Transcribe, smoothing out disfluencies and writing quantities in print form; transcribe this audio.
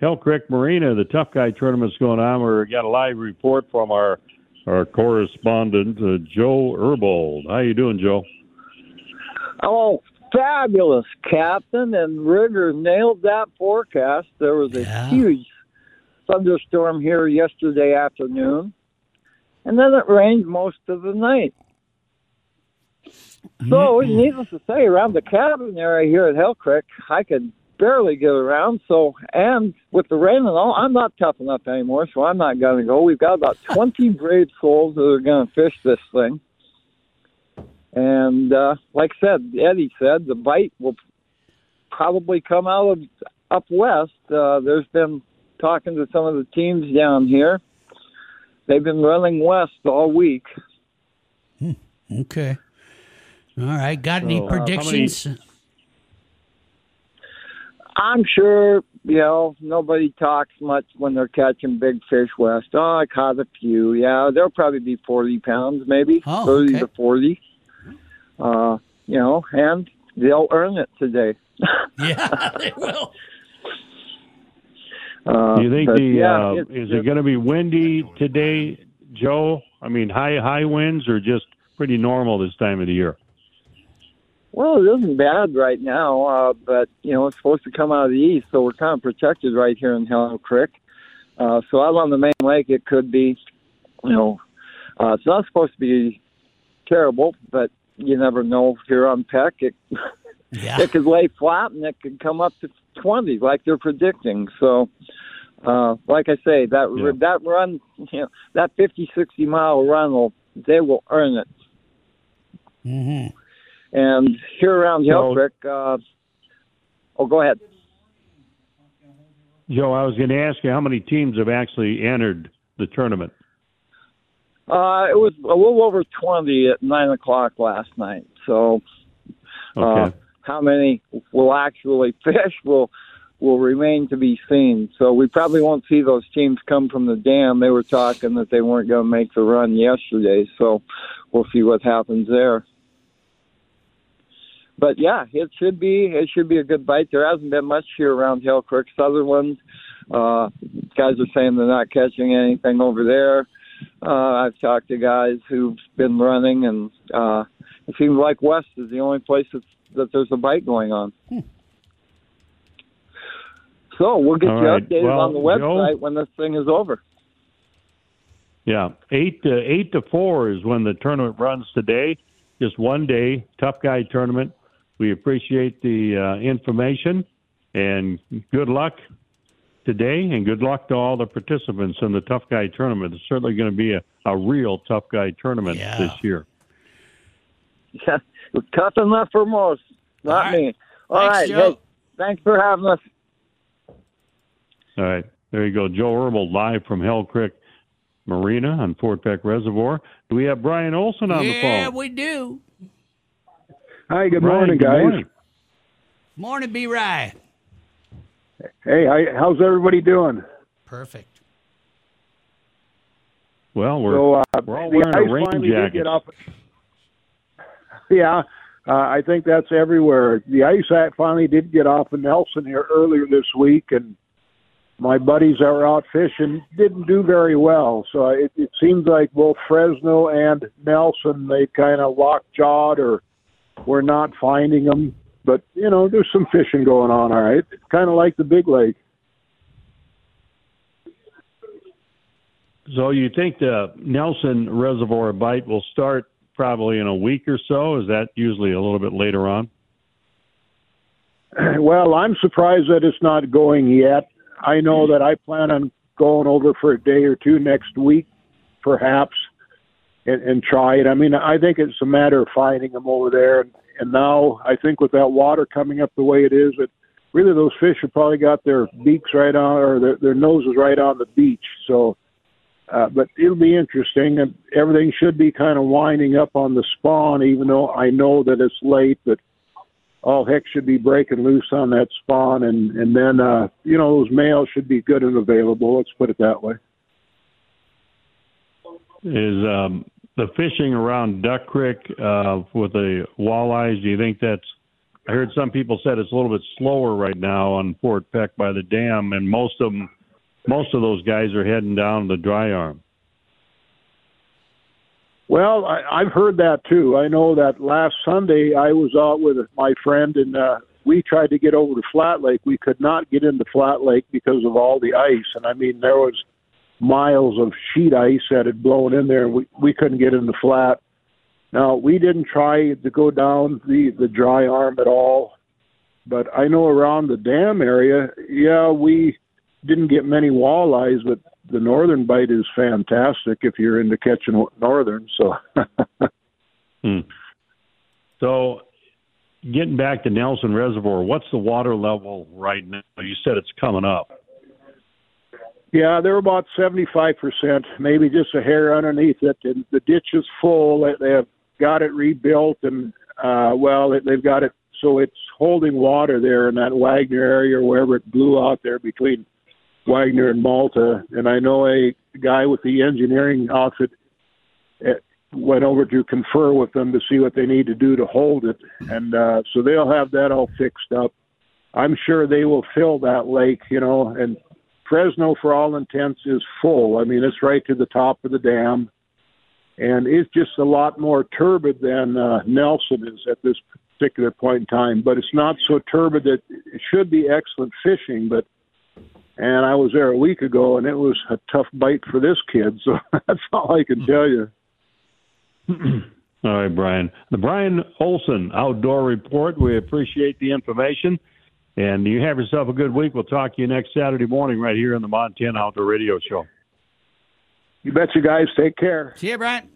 Hell Creek Marina, the Tough Guy Tournament's going on. We got a live report from our correspondent, Joe Erbold. How you doing, Joe? Oh, fabulous, Captain. And Rigger nailed that forecast. There was a huge thunderstorm here yesterday afternoon, and then it rained most of the night. So, needless to say, around the cabin area here at Hell Creek, I could barely get around. So, and with the rain and all, I'm not tough enough anymore, so I'm not going to go. We've got about 20 brave souls that are going to fish this thing. And like I said, Eddie said, the bite will probably come out of up west. There's been talking to some of the teams down here. They've been running west all week. Okay. All right. Got any predictions? I'm sure, you know, nobody talks much when they're catching big fish west. Oh, I caught a few. Yeah, they'll probably be 40 pounds maybe, 30 to 40. You know, and they'll earn it today. Yeah, they will. Do you think is it going to be windy today, Joe? I mean, high winds or just pretty normal this time of the year? Well, it isn't bad right now, but, you know, it's supposed to come out of the east, so we're kind of protected right here in Hell Creek. So out on the main lake, it could be, you know, it's not supposed to be terrible, but you never know here on Peck. It could lay flat, and it could come up to 20 like they're predicting. So, like I say, that run, you know, that 50, 60-mile run, they will earn it. Mm-hmm. And here around Hell Creek, go ahead. Joe, I was going to ask you how many teams have actually entered the tournament. It was a little over 20 at 9 o'clock last night. So how many will actually fish will remain to be seen. So we probably won't see those teams come from the dam. They were talking that they weren't going to make the run yesterday. So we'll see what happens there. But yeah, it should be a good bite. There hasn't been much here around Hell Creek. Sutherland, guys are saying they're not catching anything over there. I've talked to guys who've been running, and it seems like west is the only place that there's a bite going on. So we'll get updated on the website when this thing is over. Yeah, 8 to 4 is when the tournament runs today. Just one day, Tough Guy Tournament. We appreciate the information, and good luck today, and good luck to all the participants in the Tough Guy Tournament. It's certainly going to be a real Tough Guy Tournament this year. Yeah, tough enough for most, not all me. All right, Joe. Hey, thanks for having us. All right, there you go. Joe Erbold live from Hell Creek Marina on Fort Peck Reservoir. Do we have Brian Olson on the phone? Yeah, we do. Hi, good morning, guys. Morning, B-Rye. Hey, how's everybody doing? Perfect. Well, we're all wearing a rain jacket. Yeah, I think that's everywhere. The ice finally did get off of Nelson here earlier this week, and my buddies that were out fishing didn't do very well, so it seems like both Fresno and Nelson, they kind of lockjawed or were not finding them. But, you know, there's some fishing going on, all right? It's kind of like the big lake. So you think the Nelson Reservoir bite will start probably in a week or so? Is that usually a little bit later on? Well, I'm surprised that it's not going yet. I know that I plan on going over for a day or two next week, perhaps, and try it. I mean, I think it's a matter of finding them over there. And now I think with that water coming up the way it is, that really those fish have probably got their beaks right on, or their noses right on the beach. So, but it'll be interesting. And everything should be kind of winding up on the spawn, even though I know that it's late, but all heck should be breaking loose on that spawn, and then, you know, those males should be good and available. Let's put it that way. Is the fishing around Duck Creek with the walleyes, do you think that's I heard some people said it's a little bit slower right now on Fort Peck by the dam, and most of those guys are heading down the dry arm. Well, I've heard that too. I know that last Sunday I was out with my friend, and we tried to get over to Flat Lake. We could not get into Flat Lake because of all the ice, and I mean there was miles of sheet ice that had blown in there, and we couldn't get in the flat. Now, we didn't try to go down the dry arm at all, but I know around the dam area, yeah, we didn't get many walleyes, but the northern bite is fantastic if you're into catching northern. So, So getting back to Nelson Reservoir, what's the water level right now? You said it's coming up. Yeah, they're about 75%, maybe just a hair underneath it. And the ditch is full. They have got it rebuilt, and, they've got it. So it's holding water there in that Wagner area, wherever it blew out there between Wagner and Malta. And I know a guy with the engineering outfit went over to confer with them to see what they need to do to hold it. And so they'll have that all fixed up. I'm sure they will fill that lake, you know, and Fresno, for all intents, is full. I mean, it's right to the top of the dam. And it's just a lot more turbid than Nelson is at this particular point in time. But it's not so turbid that it should be excellent fishing. And I was there a week ago, and it was a tough bite for this kid. So that's all I can tell you. All right, Brian. The Brian Olson Outdoor Report. We appreciate the information. And you have yourself a good week. We'll talk to you next Saturday morning right here on the Montana Outdoor Radio Show. You bet, you guys. Take care. See you, Brian.